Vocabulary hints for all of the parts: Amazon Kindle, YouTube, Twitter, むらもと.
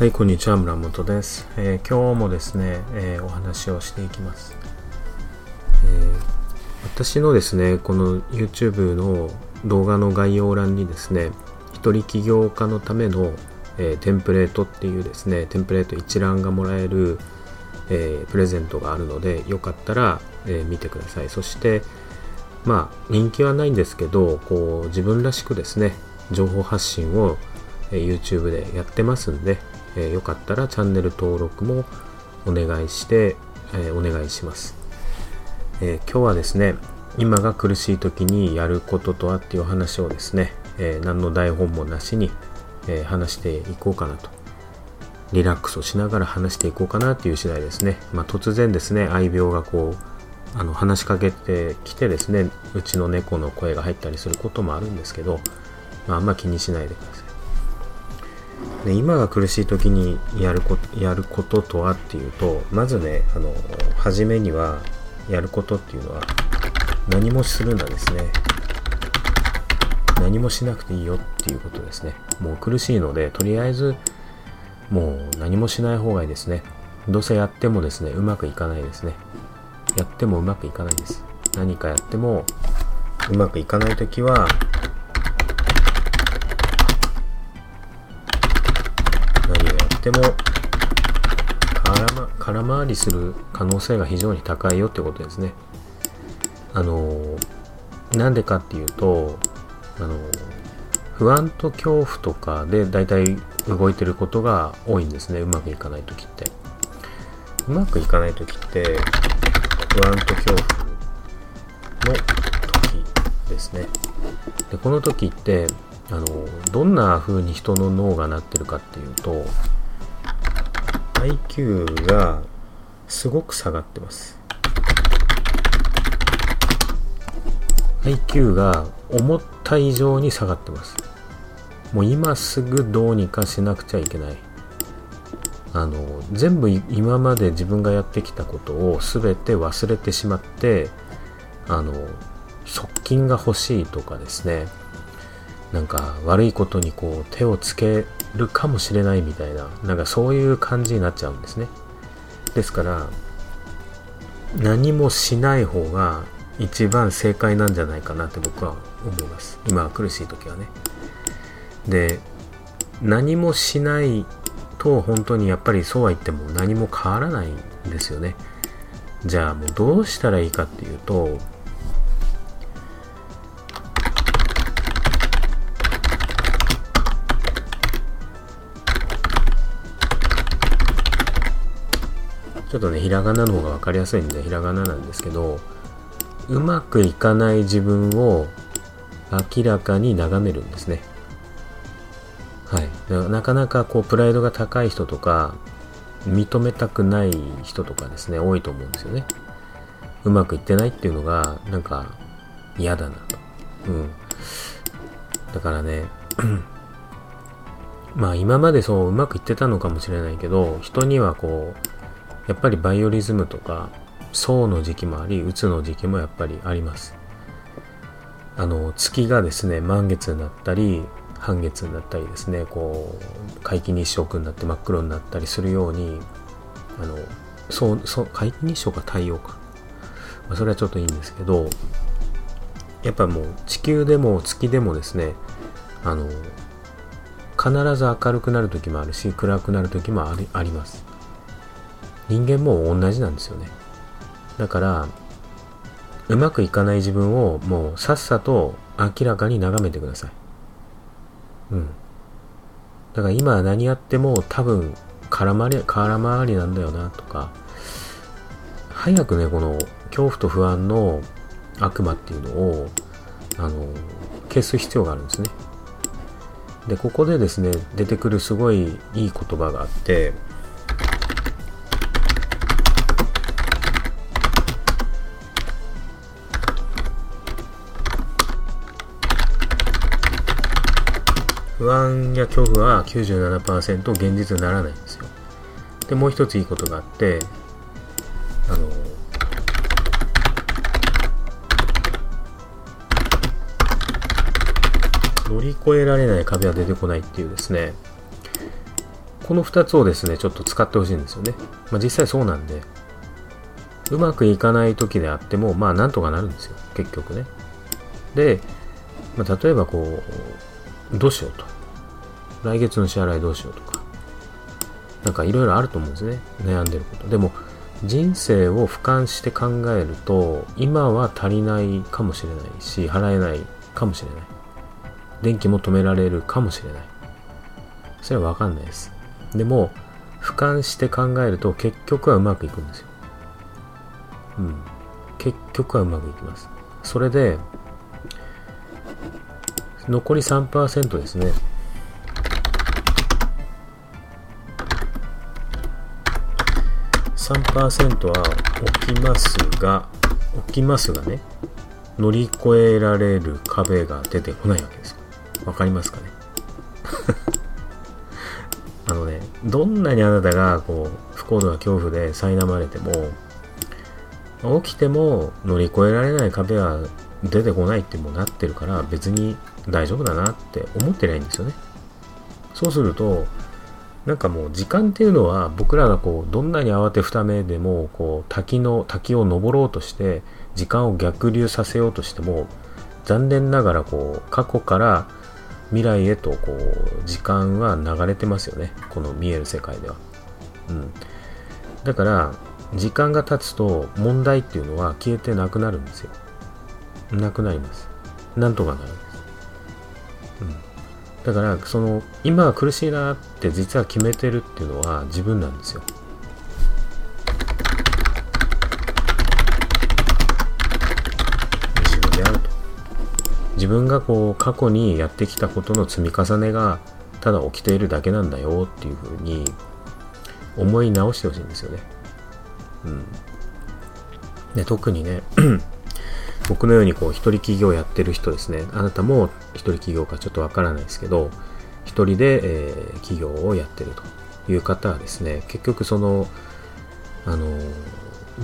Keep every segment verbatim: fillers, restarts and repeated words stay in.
はい、こんにちは、村本です、えー、今日もですね、えー、お話をしていきます、えー、私のですね、この YouTube の動画の概要欄にですね、一人起業家のための、えー、テンプレートっていうですね、テンプレート一覧がもらえる、えー、プレゼントがあるので、よかったら、えー、見てください。そして、まあ、人気はないんですけど、こう自分らしくですね、情報発信を、えー、YouTube でやってますんで、えー、よかったらチャンネル登録もお願いして、えー、お願いします、えー、今日はですね、今が苦しい時にやることとはっていう話をですね、えー、何の台本もなしに、えー、話していこうかなと、リラックスをしながら話していこうかなという次第ですね。まあ、突然ですね、愛猫がこうあの話しかけてきてですね、うちの猫の声が入ったりすることもあるんですけど、まあ、あんま気にしないでください。で、今が苦しい時にやること、やることとはっていうと、まずね、あの初めにはやることっていうのは何もするんだですね。何もしなくていいよっていうことですね。もう苦しいので、とりあえずもう何もしない方がいいですね。どうせやってもですね、うまくいかないですね。やってもうまくいかないです。何かやってもうまくいかないときは、でも空回りする可能性が非常に高いよってことですね。あのなんでかっていうと、あの不安と恐怖とかでだいたい動いてることが多いんですね。うまくいかないときってうまくいかないときって不安と恐怖の時ですね。で、この時ってあのどんな風に人の脳がなってるかっていうと、アイキュー がすごく下がってます。 アイキュー が思った以上に下がってます。もう今すぐどうにかしなくちゃいけない、あの全部今まで自分がやってきたことを全て忘れてしまって、あの側近が欲しいとかですね、なんか悪いことにこう手をつけるかもしれないみたいな、なんかそういう感じになっちゃうんですね。ですから何もしない方が一番正解なんじゃないかなって僕は思います。今は苦しい時はね。で、何もしないと本当にやっぱりそうは言っても何も変わらないんですよね。じゃあもうどうしたらいいかっていうと、ちょっとね、ひらがなの方が分かりやすいんでひらがななんですけど、うまくいかない自分を明らかに眺めるんですね。はい、なかなかこうプライドが高い人とか認めたくない人とかですね、多いと思うんですよね。うまくいってないっていうのがなんか嫌だなと、うん、だからねまあ今までそううまくいってたのかもしれないけど、人にはこうやっぱりバイオリズムとか層の時期もあり、うつの時期もやっぱりあります。あの月がですね、満月になったり半月になったりですね、こう皆既日食になって真っ黒になったりするように、あのそうそう皆既日食か太陽か、まあ、それはちょっといいんですけど、やっぱもう地球でも月でもですね、あの必ず明るくなる時もあるし暗くなる時もあり、あります。人間も同じなんですよね。だからうまくいかない自分をもうさっさと明らかに眺めてください。うん。だから今何やっても多分空回り、空回りなんだよなとか、早くね、この恐怖と不安の悪魔っていうのをあの消す必要があるんですね。で、ここでですね、出てくるすごいいい言葉があって、不安や恐怖は きゅうじゅうななパーセント 現実にならないんですよ。で、もう一ついいことがあって、あの乗り越えられない壁は出てこないっていうですね、このふたつをですねちょっと使ってほしいんですよね。まあ、実際そうなんで、うまくいかない時であってもまあなんとかなるんですよ結局ね。で、まあ、例えばこうどうしようと、来月の支払いどうしようとか、なんかいろいろあると思うんですね、悩んでること。でも人生を俯瞰して考えると今は足りないかもしれないし、払えないかもしれない、電気も止められるかもしれない、それは分かんないです。でも俯瞰して考えると結局はうまくいくんですよ。うん、結局はうまくいきます。それで残り さんパーセント ですね。さんパーセント は起きますが、起きますがね、乗り越えられる壁が出てこないわけですよ。わかりますかねあのね、どんなにあなたがこう不幸とか恐怖で苛まれても、起きても乗り越えられない壁は出てこないってもうなってるから、別に大丈夫だなって思ってないんですよね。そうすると、なんかもう時間っていうのは僕らがこうどんなに慌てふためでもこう滝の滝を登ろうとして時間を逆流させようとしても、残念ながらこう過去から未来へとこう時間は流れてますよね、この見える世界では。うん、だから時間が経つと問題っていうのは消えてなくなるんですよ。なくなります。なんとかなるんです。うんだからその今は苦しいなって実は決めてるっていうのは自分なんですよ。自分であると。自分がこう過去にやってきたことの積み重ねがただ起きているだけなんだよっていうふうに思い直してほしいんですよね。うん。で特にね。僕のようにこう一人起業やってる人ですね。あなたも一人起業かちょっとわからないですけど、一人で、えー、起業をやってるという方はですね、結局その、あのー、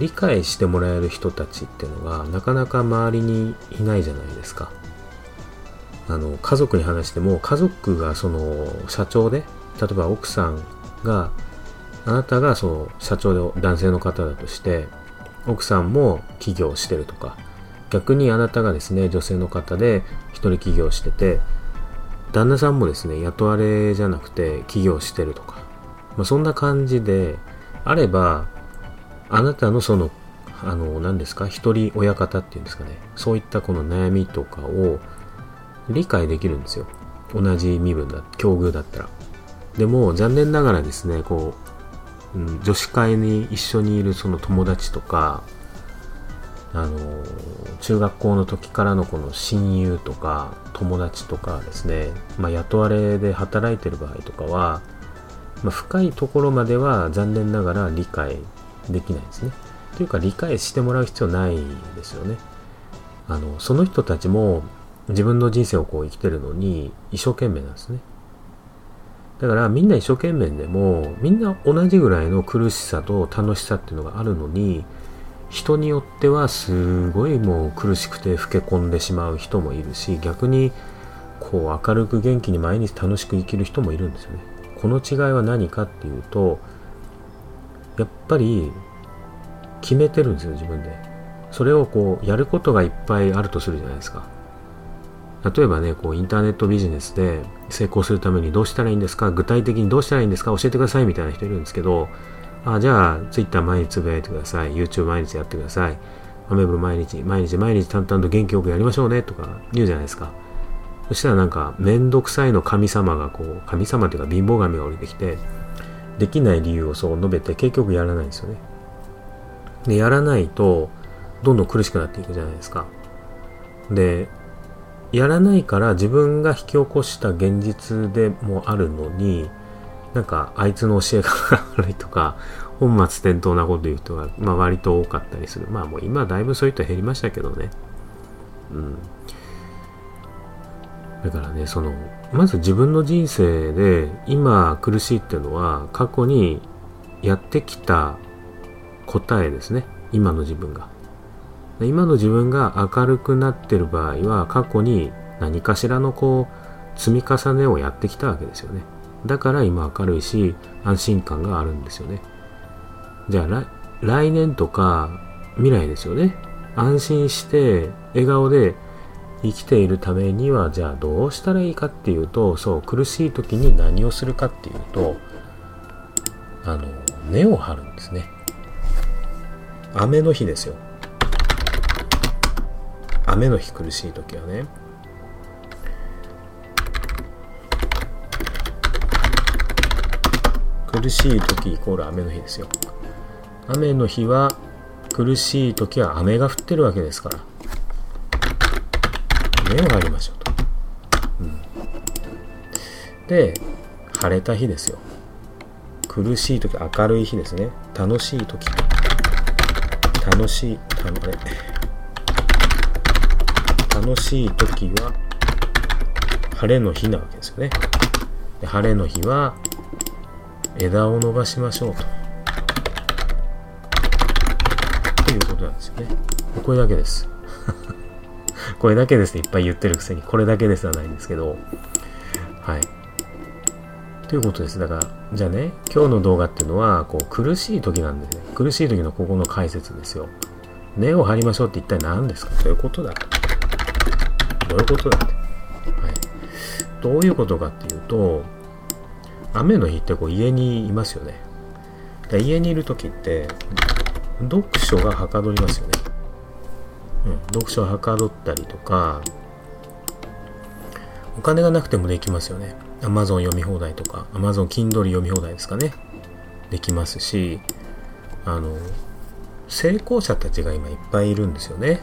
理解してもらえる人たちっていうのがなかなか周りにいないじゃないですか。あの、家族に話しても、家族がその社長で、例えば奥さんが、あなたがその社長で男性の方だとして、奥さんも起業してるとか、逆にあなたがですね、女性の方で一人起業してて、旦那さんもですね、雇われじゃなくて起業してるとか、まあ、そんな感じであれば、あなたのその、あの、何ですか、一人親方っていうんですかね、そういったこの悩みとかを理解できるんですよ。同じ身分だ、境遇だったら。でも残念ながらですね、こう、うん、女子会に一緒にいるその友達とか、あの中学校の時からのこの親友とか友達とかですね、まあ、雇われで働いてる場合とかは、まあ、深いところまでは残念ながら理解できないですね。というか理解してもらう必要ないですよね。あのその人たちも自分の人生をこう生きてるのに一生懸命なんですね。だからみんな一生懸命でも、みんな同じぐらいの苦しさと楽しさっていうのがあるのに、人によってはすごいもう苦しくて老け込んでしまう人もいるし、逆にこう明るく元気に毎日楽しく生きる人もいるんですよね。この違いは何かっていうと、やっぱり決めてるんですよ自分で。それをこうやることがいっぱいあるとするじゃないですか。例えばね、こうインターネットビジネスで成功するためにどうしたらいいんですか、具体的にどうしたらいいんですか教えてくださいみたいな人いるんですけど、あ、じゃあ、ツイッター毎日つぶやいてください。YouTube 毎日やってください。アメブロ毎日、毎日、毎日淡々と元気よくやりましょうね、とか言うじゃないですか。そしたらなんか、めんどくさいの神様がこう、神様というか貧乏神が降りてきて、できない理由をそう述べて、結局やらないんですよね。で、やらないと、どんどん苦しくなっていくじゃないですか。で、やらないから自分が引き起こした現実でもあるのに、なんかあいつの教えが悪いとか本末転倒なこと言う人が、まあ、割と多かったりする。まあもう今だいぶそういう人減りましたけどね。うん。だからね、そのまず自分の人生で今苦しいっていうのは過去にやってきた答えですね。今の自分が今の自分が明るくなってる場合は過去に何かしらのこう積み重ねをやってきたわけですよね。だから今明るいし安心感があるんですよね。じゃあ来年とか未来ですよね。安心して笑顔で生きているためにはじゃあどうしたらいいかっていうと、そう苦しい時に何をするかっていうと、あの根を張るんですね。雨の日ですよ。雨の日苦しい時はね、苦しい時イコール雨の日ですよ。雨の日は苦しい時は雨が降ってるわけですから、目を張りましょうと、うん、で晴れた日ですよ。苦しい時、明るい日ですね。楽しい時、楽しいあれ楽しい時は晴れの日なわけですよね。で晴れの日は枝を伸ばしましょうとということなんですよね。これだけですこれだけですね。いっぱい言ってるくせにこれだけですはないんですけど、はいということです。だからじゃあね、今日の動画っていうのはこう苦しい時なんですね。苦しい時のここの解説ですよ。根を張りましょうって一体何ですか、どういうことだどういうことだって、はい、どういうことかっていうと、雨の日ってこう家にいますよね。家にいるときって読書がはかどりますよね、うん、読書はかどったりとか、お金がなくてもできますよね。 Amazon 読み放題とか Amazon Kindle 読み放題ですかね、できますし、あの成功者たちが今いっぱいいるんですよね。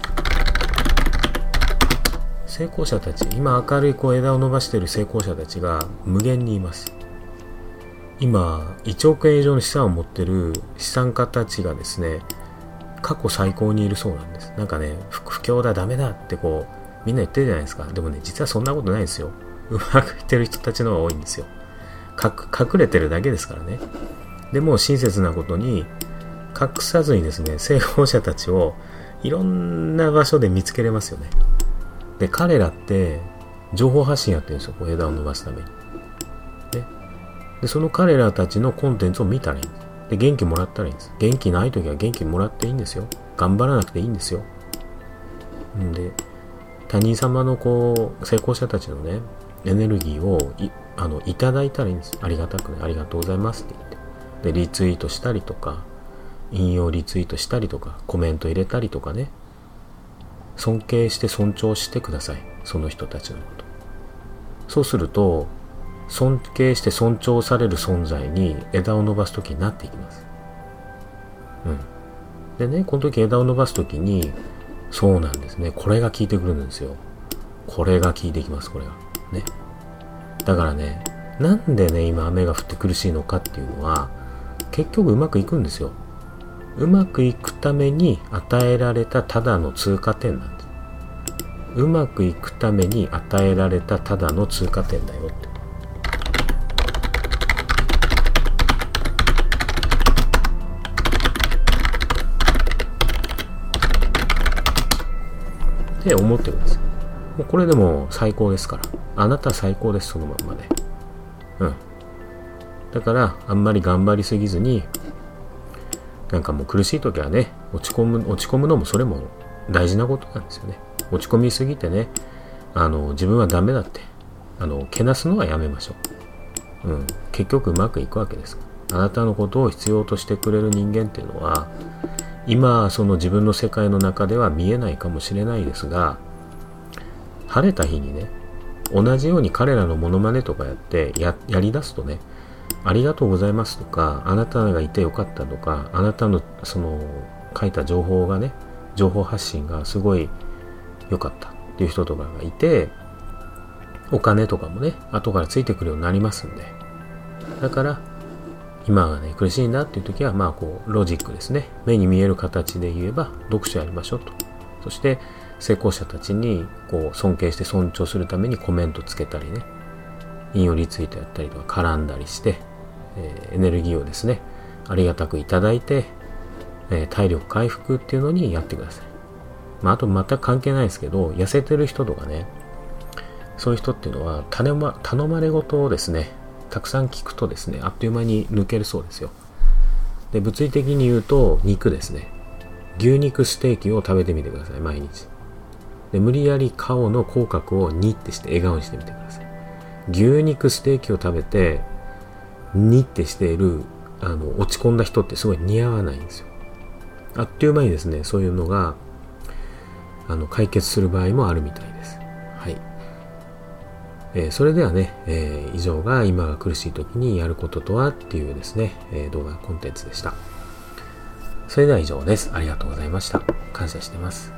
成功者たち、今明るいこう枝を伸ばしている成功者たちが無限にいます。今いちおくえん以上の資産を持ってる資産家たちがですね、過去最高にいるそうなんです。なんかね、不況だダメだってこうみんな言ってるじゃないですか。でもね、実はそんなことないですよ。うまくいってる人たちの方が多いんですよ。か隠れてるだけですからね。でも親切なことに隠さずにですね、成功者たちをいろんな場所で見つけれますよね。で彼らって情報発信やってるんですよ、こう枝を伸ばすために。でその彼らたちのコンテンツを見たらいいんです。で元気もらったらいいんです。元気ないときは元気もらっていいんですよ。頑張らなくていいんですよ。んで他人様のこう成功者たちのねエネルギーを い, あのいただいたらいいんです。ありがたくね、ありがとうございますって言って、でリツイートしたりとか、引用リツイートしたりとか、コメント入れたりとかね、尊敬して尊重してください、その人たちのこと。そうすると尊敬して尊重される存在に枝を伸ばすときになっていきます。うん。でね、この時枝を伸ばすときに、そうなんですね。これが効いてくるんですよ。これが効いてきます、これが。ね。だからね、なんでね、今雨が降って苦しいのかっていうのは、結局うまくいくんですよ。うまくいくために与えられたただの通過点なんです。うまくいくために与えられたただの通過点だよって。って思ってください。もうこれでも最高ですから。あなた最高です、そのまんまで。うん。だからあんまり頑張りすぎずに、なんかもう苦しい時はね、落ち込む落ち込むのもそれも大事なことなんですよね。落ち込みすぎてね、あの自分はダメだってあのけなすのはやめましょう。うん。結局うまくいくわけです。あなたのことを必要としてくれる人間っていうのは。今その自分の世界の中では見えないかもしれないですが、晴れた日にね、同じように彼らのモノマネとかやってや、やり出すとね、ありがとうございますとか、あなたがいてよかったとか、あなたのその書いた情報がね、情報発信がすごい良かったっていう人とかがいて、お金とかもね、後からついてくるようになりますんで、だから今がね、苦しいなっていう時は、まあこう、ロジックですね。目に見える形で言えば、読書やりましょうと。そして、成功者たちに、こう、尊敬して尊重するためにコメントつけたりね、引用リツイートやったりとか、絡んだりして、えー、エネルギーをですね、ありがたくいただいて、えー、体力回復っていうのにやってください。まあ、あと全く関係ないですけど、痩せてる人とかね、そういう人っていうのは、頼ま、頼まれ事をですね、たくさん聞くとですね、あっという間に抜けるそうですよ。で、物理的に言うと肉ですね。牛肉ステーキを食べてみてください、毎日。で、無理やり顔の口角をにってして笑顔にしてみてください。牛肉ステーキを食べてにってしている、あの、落ち込んだ人ってすごい似合わないんですよ。あっという間にですね、そういうのがあの解決する場合もあるみたいです。はい。えー、それではね、えー、以上が今が苦しい時にやることとはっていうですね、えー、動画コンテンツでした。それでは以上です。ありがとうございました。感謝してます。